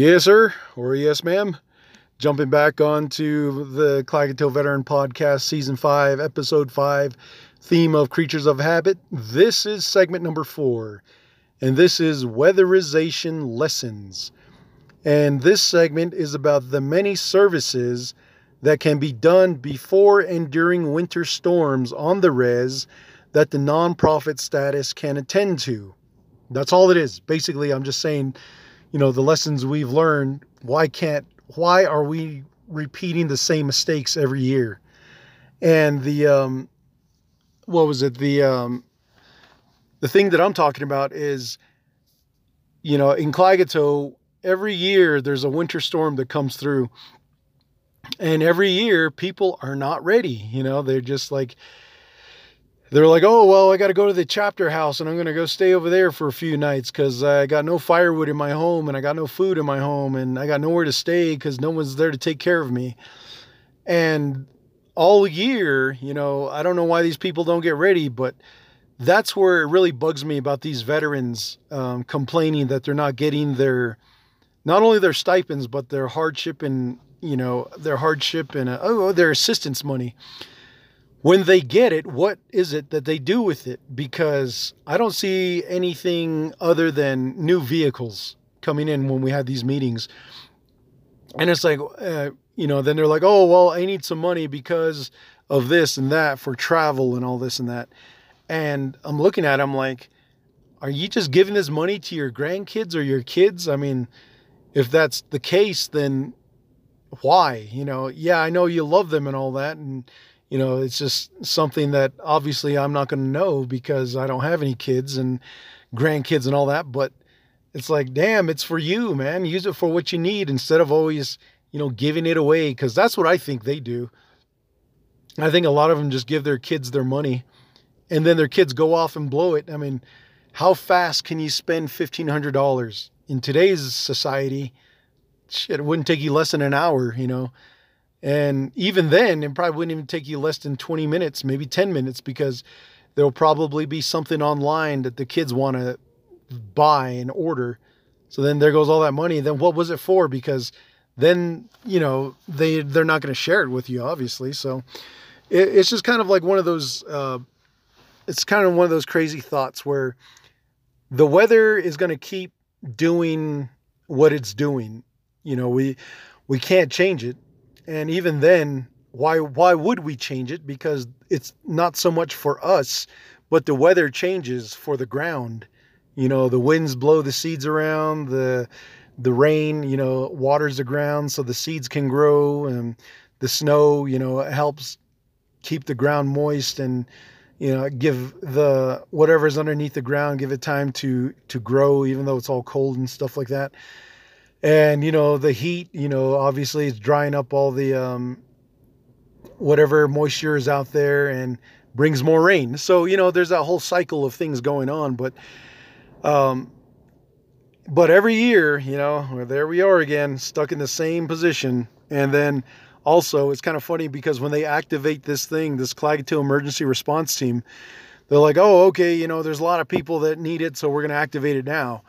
Yes, sir, or yes, ma'am. Jumping back onto the Klagetoh Veteran Podcast, Season 5, Episode 5, theme of Creatures of Habit. This is segment number 4, and this is Weatherization Lessons. And this segment is about the many services that can be done before and during winter storms on the Rez that the nonprofit status can attend to. That's all it is. Basically, I'm just saying, you know, the lessons we've learned, why are we repeating the same mistakes every year? And the thing that I'm talking about is, you know, in Klagetoh, every year there's a winter storm that comes through, and every year people are not ready. You know, they're like, oh, well, I got to go to the chapter house and I'm going to go stay over there for a few nights because I got no firewood in my home and I got no food in my home and I got nowhere to stay because no one's there to take care of me. And all year, you know, I don't know why these people don't get ready, but that's where it really bugs me about these veterans complaining that they're not getting their, not only their stipends, but their hardship and, you know, their assistance money. When they get it, what is it that they do with it? Because I don't see anything other than new vehicles coming in when we have these meetings. And it's like, you know, then they're like, oh, well, I need some money because of this and that for travel and all this and that. And I'm looking at them like, are you just giving this money to your grandkids or your kids? I mean, if that's the case, then why? You know, yeah, I know you love them and all that, and you know, it's just something that obviously I'm not going to know because I don't have any kids and grandkids and all that. But it's like, damn, it's for you, man. Use it for what you need instead of always, you know, giving it away. Because that's what I think they do. I think a lot of them just give their kids their money and then their kids go off and blow it. I mean, how fast can you spend $1,500 in today's society? Shit, it wouldn't take you less than an hour, you know. And even then, it probably wouldn't even take you less than 20 minutes, maybe 10 minutes, because there'll probably be something online that the kids want to buy and order. So then there goes all that money. Then what was it for? Because then, you know, they're not going to share it with you, obviously. So it's just kind of like one of those, it's kind of one of those crazy thoughts where the weather is going to keep doing what it's doing. You know, we can't change it. And even then, why would we change it? Because it's not so much for us, but the weather changes for the ground. You know, the winds blow the seeds around, the rain, you know, waters the ground so the seeds can grow, and the snow, you know, helps keep the ground moist and, you know, give the whatever's underneath the ground, give it time to grow, even though it's all cold and stuff like that. And, you know, the heat, you know, obviously it's drying up all the, whatever moisture is out there and brings more rain. So, you know, there's that whole cycle of things going on, but every year, you know, well, there we are again, stuck in the same position. And then also it's kind of funny because when they activate this thing, this Klagetoh Emergency Response Team, they're like, oh, okay, you know, there's a lot of people that need it, so we're going to activate it now.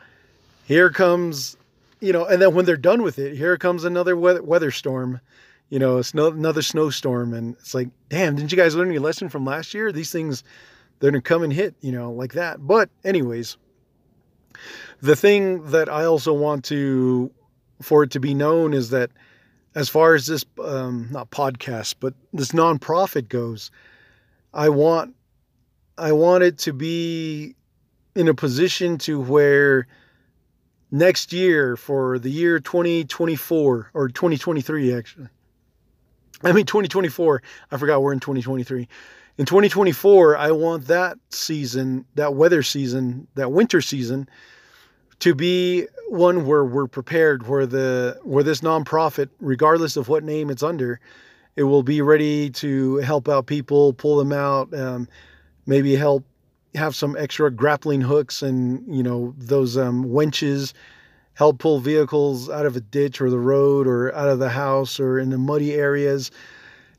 Here comes... You know, and then when they're done with it, here comes another weather storm, you know, another snowstorm. And it's like, damn, didn't you guys learn your lesson from last year? These things, they're going to come and hit, you know, like that. But anyways, the thing that I also want for it to be known is that as far as this, not podcast, but this nonprofit goes, I want it to be in a position to where next year, for the year 2024 or 2023, actually, I mean 2024, I forgot we're in 2023. In 2024, I want that season, that weather season, that winter season, to be one where we're prepared, where this nonprofit, regardless of what name it's under, it will be ready to help out people, pull them out, maybe help. Have some extra grappling hooks and, you know, those winches, help pull vehicles out of a ditch or the road or out of the house or in the muddy areas.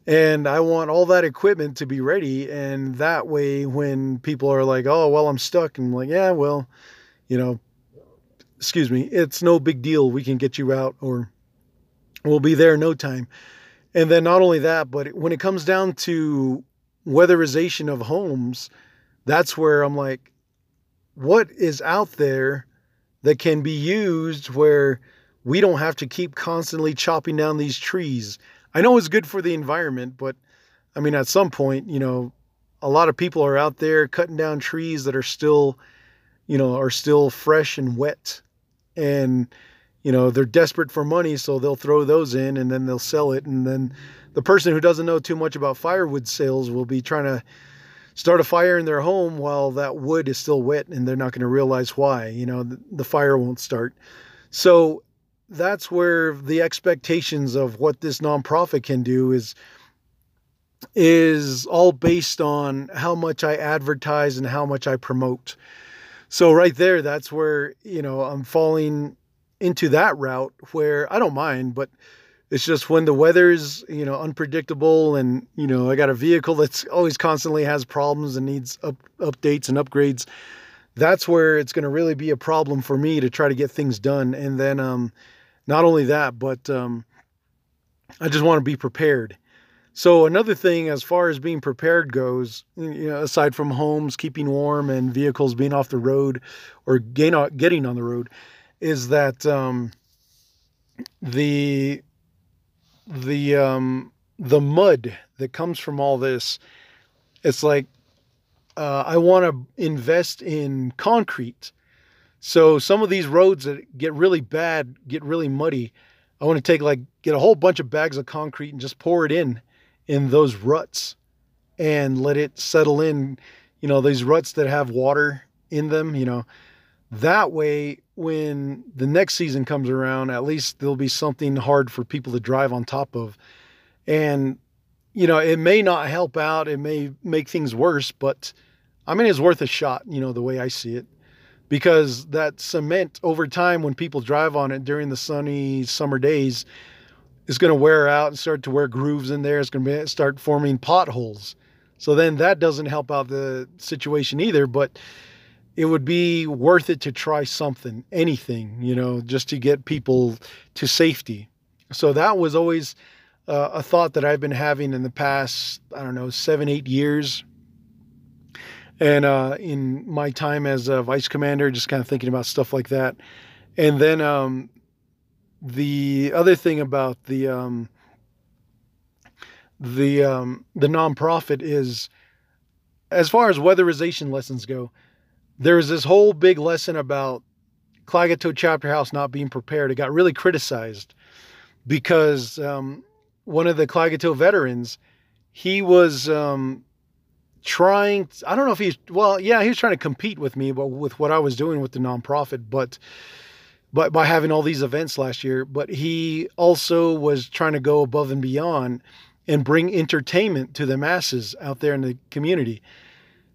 And I want all that equipment to be ready. And that way, when people are like, oh, well, I'm stuck, and I'm like, yeah, well, you know, excuse me, it's no big deal, we can get you out, or we'll be there in no time. And then not only that, but when it comes down to weatherization of homes, that's where I'm like, what is out there that can be used where we don't have to keep constantly chopping down these trees? I know it's good for the environment, but I mean, at some point, you know, a lot of people are out there cutting down trees that are still, you know, are still fresh and wet, and, you know, they're desperate for money. So they'll throw those in and then they'll sell it. And then the person who doesn't know too much about firewood sales will be trying to start a fire in their home while that wood is still wet, and they're not going to realize why, you know, the fire won't start. So that's where the expectations of what this nonprofit can do is all based on how much I advertise and how much I promote. So right there, that's where, you know, I'm falling into that route where I don't mind, but it's just when the weather's, you know, unpredictable, and, you know, I got a vehicle that's always constantly has problems and needs updates and upgrades. That's where it's going to really be a problem for me to try to get things done. And then, not only that, but, I just want to be prepared. So another thing, as far as being prepared goes, you know, aside from homes keeping warm and vehicles being off the road or getting on the road, is that the mud that comes from all this. It's like I want to invest in concrete. So some of these roads that get really bad, get really muddy, I want to get a whole bunch of bags of concrete and just pour it in those ruts and let it settle in, you know, these ruts that have water in them, you know, that way, when the next season comes around, at least there'll be something hard for people to drive on top of. And, you know, it may not help out, it may make things worse, but I mean, it's worth a shot, you know, the way I see it, because that cement over time, when people drive on it during the sunny summer days, it's going to wear out and start to wear grooves in there. It's going to start forming potholes. So then that doesn't help out the situation either, but it would be worth it to try something, anything, you know, just to get people to safety. So that was always a thought that I've been having in the past, I don't know, 7-8 years. And in my time as a vice commander, just kind of thinking about stuff like that. And then, the other thing about the nonprofit is, as far as weatherization lessons go, there was this whole big lesson about Klagetoh Chapter House not being prepared. It got really criticized because one of the Klagetoh veterans, he was he was trying to compete with me, but with what I was doing with the nonprofit, but by having all these events last year, but he also was trying to go above and beyond and bring entertainment to the masses out there in the community.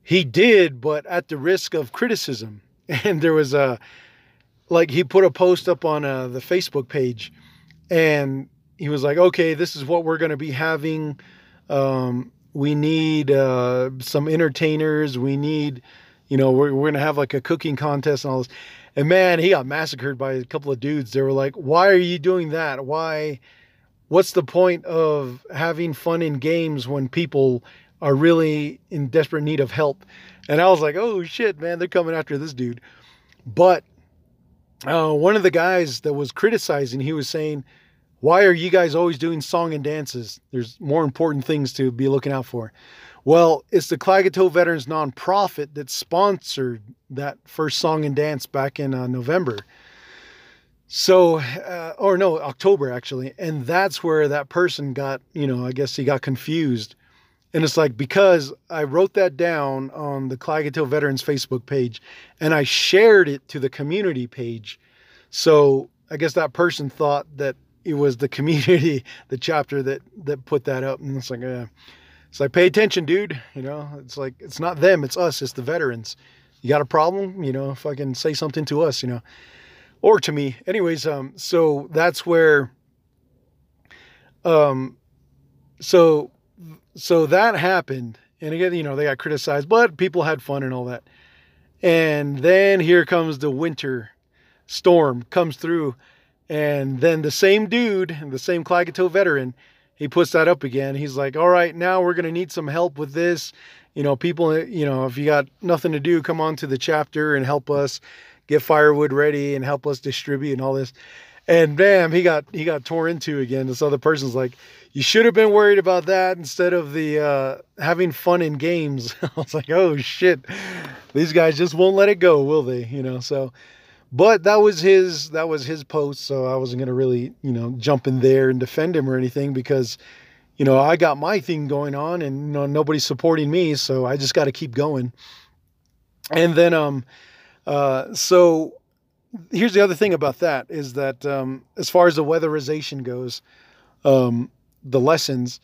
He did, but at the risk of criticism. And there was he put a post up on the Facebook page, and he was like, okay, this is what we're going to be having. We need some entertainers. We need, you know, we're going to have like a cooking contest and all this. And man, he got massacred by a couple of dudes. They were like, why are you doing that? Why? What's the point of having fun in games when people are really in desperate need of help? And I was like, oh shit, man, they're coming after this dude. But one of the guys that was criticizing, he was saying, why are you guys always doing song and dances? There's more important things to be looking out for. Well, it's the Klagetoh Veterans Nonprofit that sponsored that first song and dance back in November. So, October actually. And that's where that person got, you know, I guess he got confused. And it's like, because I wrote that down on the Klagetoh Veterans Facebook page and I shared it to the community page. So I guess that person thought that it was the community, the chapter that put that up. And it's like, pay attention, dude. You know, it's like, it's not them, it's us, it's the veterans. You got a problem, you know, fucking say something to us, you know, or to me. Anyways, so that's where, so that happened. And again, you know, they got criticized, but people had fun and all that. And then here comes the winter storm comes through. And then the same dude, the same Klagetoh veteran, he puts that up again. He's like, all right, now we're going to need some help with this. You know, people, you know, if you got nothing to do, come on to the chapter and help us get firewood ready and help us distribute and all this. And bam, he got torn into again. This other person's like, you should have been worried about that instead of the having fun in games. I was like, oh shit, these guys just won't let it go, will they? You know, so. But that was his post, so I wasn't going to really, you know, jump in there and defend him or anything because, you know, I got my thing going on and, you know, nobody's supporting me, so I just got to keep going. And then, so here's the other thing about that is that as far as the weatherization goes, the lessons,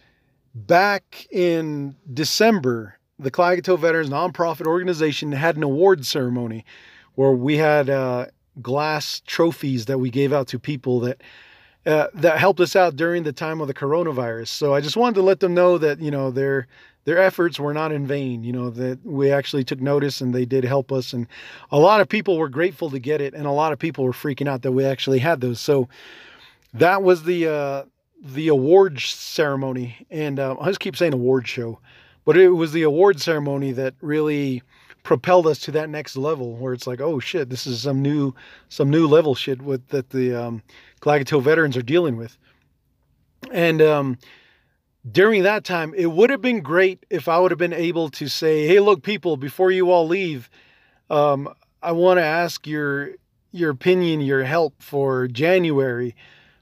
back in December, the Klagetoh Veterans Nonprofit Organization had an award ceremony where we had glass trophies that we gave out to people that helped us out during the time of the coronavirus. So I just wanted to let them know that, you know, their efforts were not in vain, you know, that we actually took notice and they did help us. And a lot of people were grateful to get it. And a lot of people were freaking out that we actually had those. So that was the award ceremony. And I just keep saying award show, but it was the award ceremony that really propelled us to that next level where it's like, oh shit, this is some new level shit with that the Klagetoh veterans are dealing with. And during that time, it would have been great if I would have been able to say, hey, look, people, before you all leave, I want to ask your opinion, your help for January.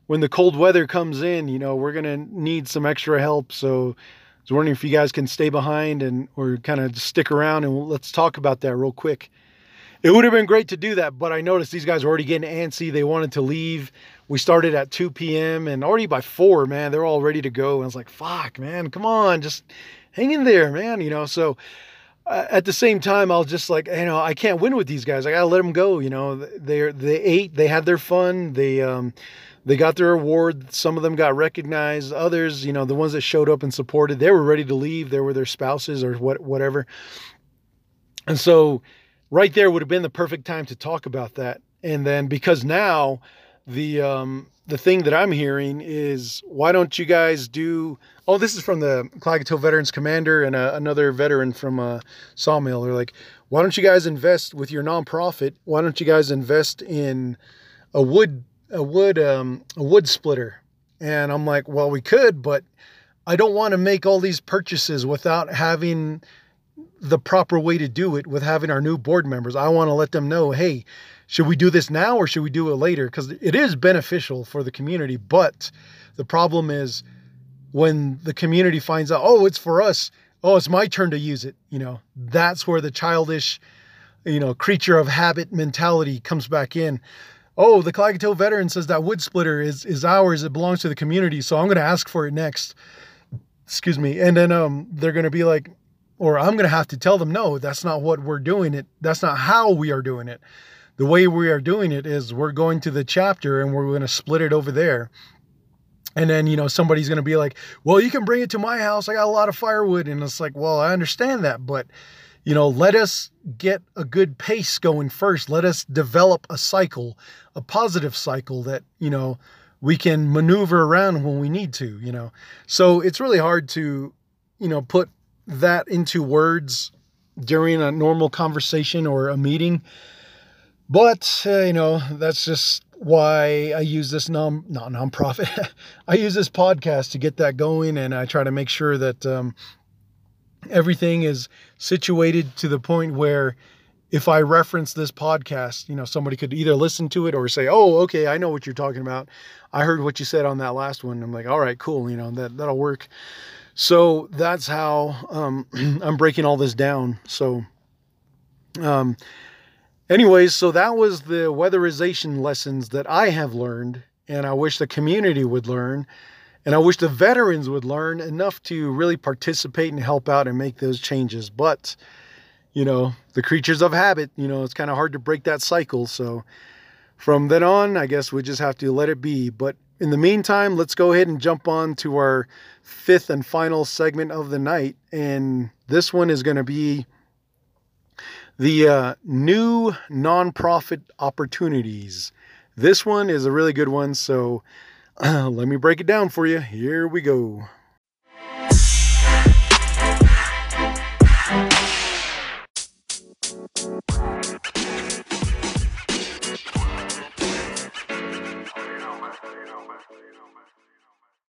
When the cold weather comes in, you know, we're going to need some extra help. So I was wondering if you guys can stay behind or kind of just stick around and let's talk about that real quick. It would have been great to do that, but I noticed these guys were already getting antsy. They wanted to leave. We started at 2 p.m. and already by 4, man, they're all ready to go. And I was like, fuck, man, come on, just hang in there, man, you know. So at the same time, I was just like, you know, I can't win with these guys. I got to let them go, you know. They ate, they had their fun, they got their award. Some of them got recognized. Others, you know, the ones that showed up and supported, they were ready to leave. They were their spouses or whatever. And so right there would have been the perfect time to talk about that. And then because now the thing that I'm hearing is, why don't you guys do... Oh, this is from the Klagetoh Veterans Commander and another veteran from Sawmill. They're like, why don't you guys invest with your nonprofit? Why don't you guys invest in a wood splitter? And I'm like, well, we could, but I don't want to make all these purchases without having the proper way to do it with having our new board members. I want to let them know, hey, should we do this now or should we do it later? Because it is beneficial for the community. But the problem is when the community finds out, oh, it's for us. Oh, it's my turn to use it. You know, that's where the childish, you know, creature of habit mentality comes back in. Oh, the Klagetoh veteran says that wood splitter is ours. It belongs to the community. So I'm going to ask for it next. Excuse me. And then they're going to be like, or I'm going to have to tell them, no, that's not what we're doing it. That's not how we are doing it. The way we are doing it is we're going to the chapter and we're going to split it over there. And then, you know, somebody's going to be like, well, you can bring it to my house. I got a lot of firewood. And it's like, well, I understand that, but you know, let us get a good pace going first. Let us develop a cycle, a positive cycle that, you know, we can maneuver around when we need to, you know. So it's really hard to, you know, put that into words during a normal conversation or a meeting. But, you know, that's just why I use this nonprofit. I use this podcast to get that going, and I try to make sure that, everything is situated to the point where if I reference this podcast, you know, somebody could either listen to it or say, oh, okay, I know what you're talking about. I heard what you said on that last one. I'm like, all right, cool. You know, that'll work. So that's how, I'm breaking all this down. So, anyways, so that was the weatherization lessons that I have learned, and I wish the community would learn. And I wish the veterans would learn enough to really participate and help out and make those changes. But, you know, the creatures of habit, you know, it's kind of hard to break that cycle. So from then on, I guess we just have to let it be. But in the meantime, let's go ahead and jump on to our fifth and final segment of the night. And this one is going to be The new nonprofit opportunities. This one is a really good one, so let me break it down for you. Here we go.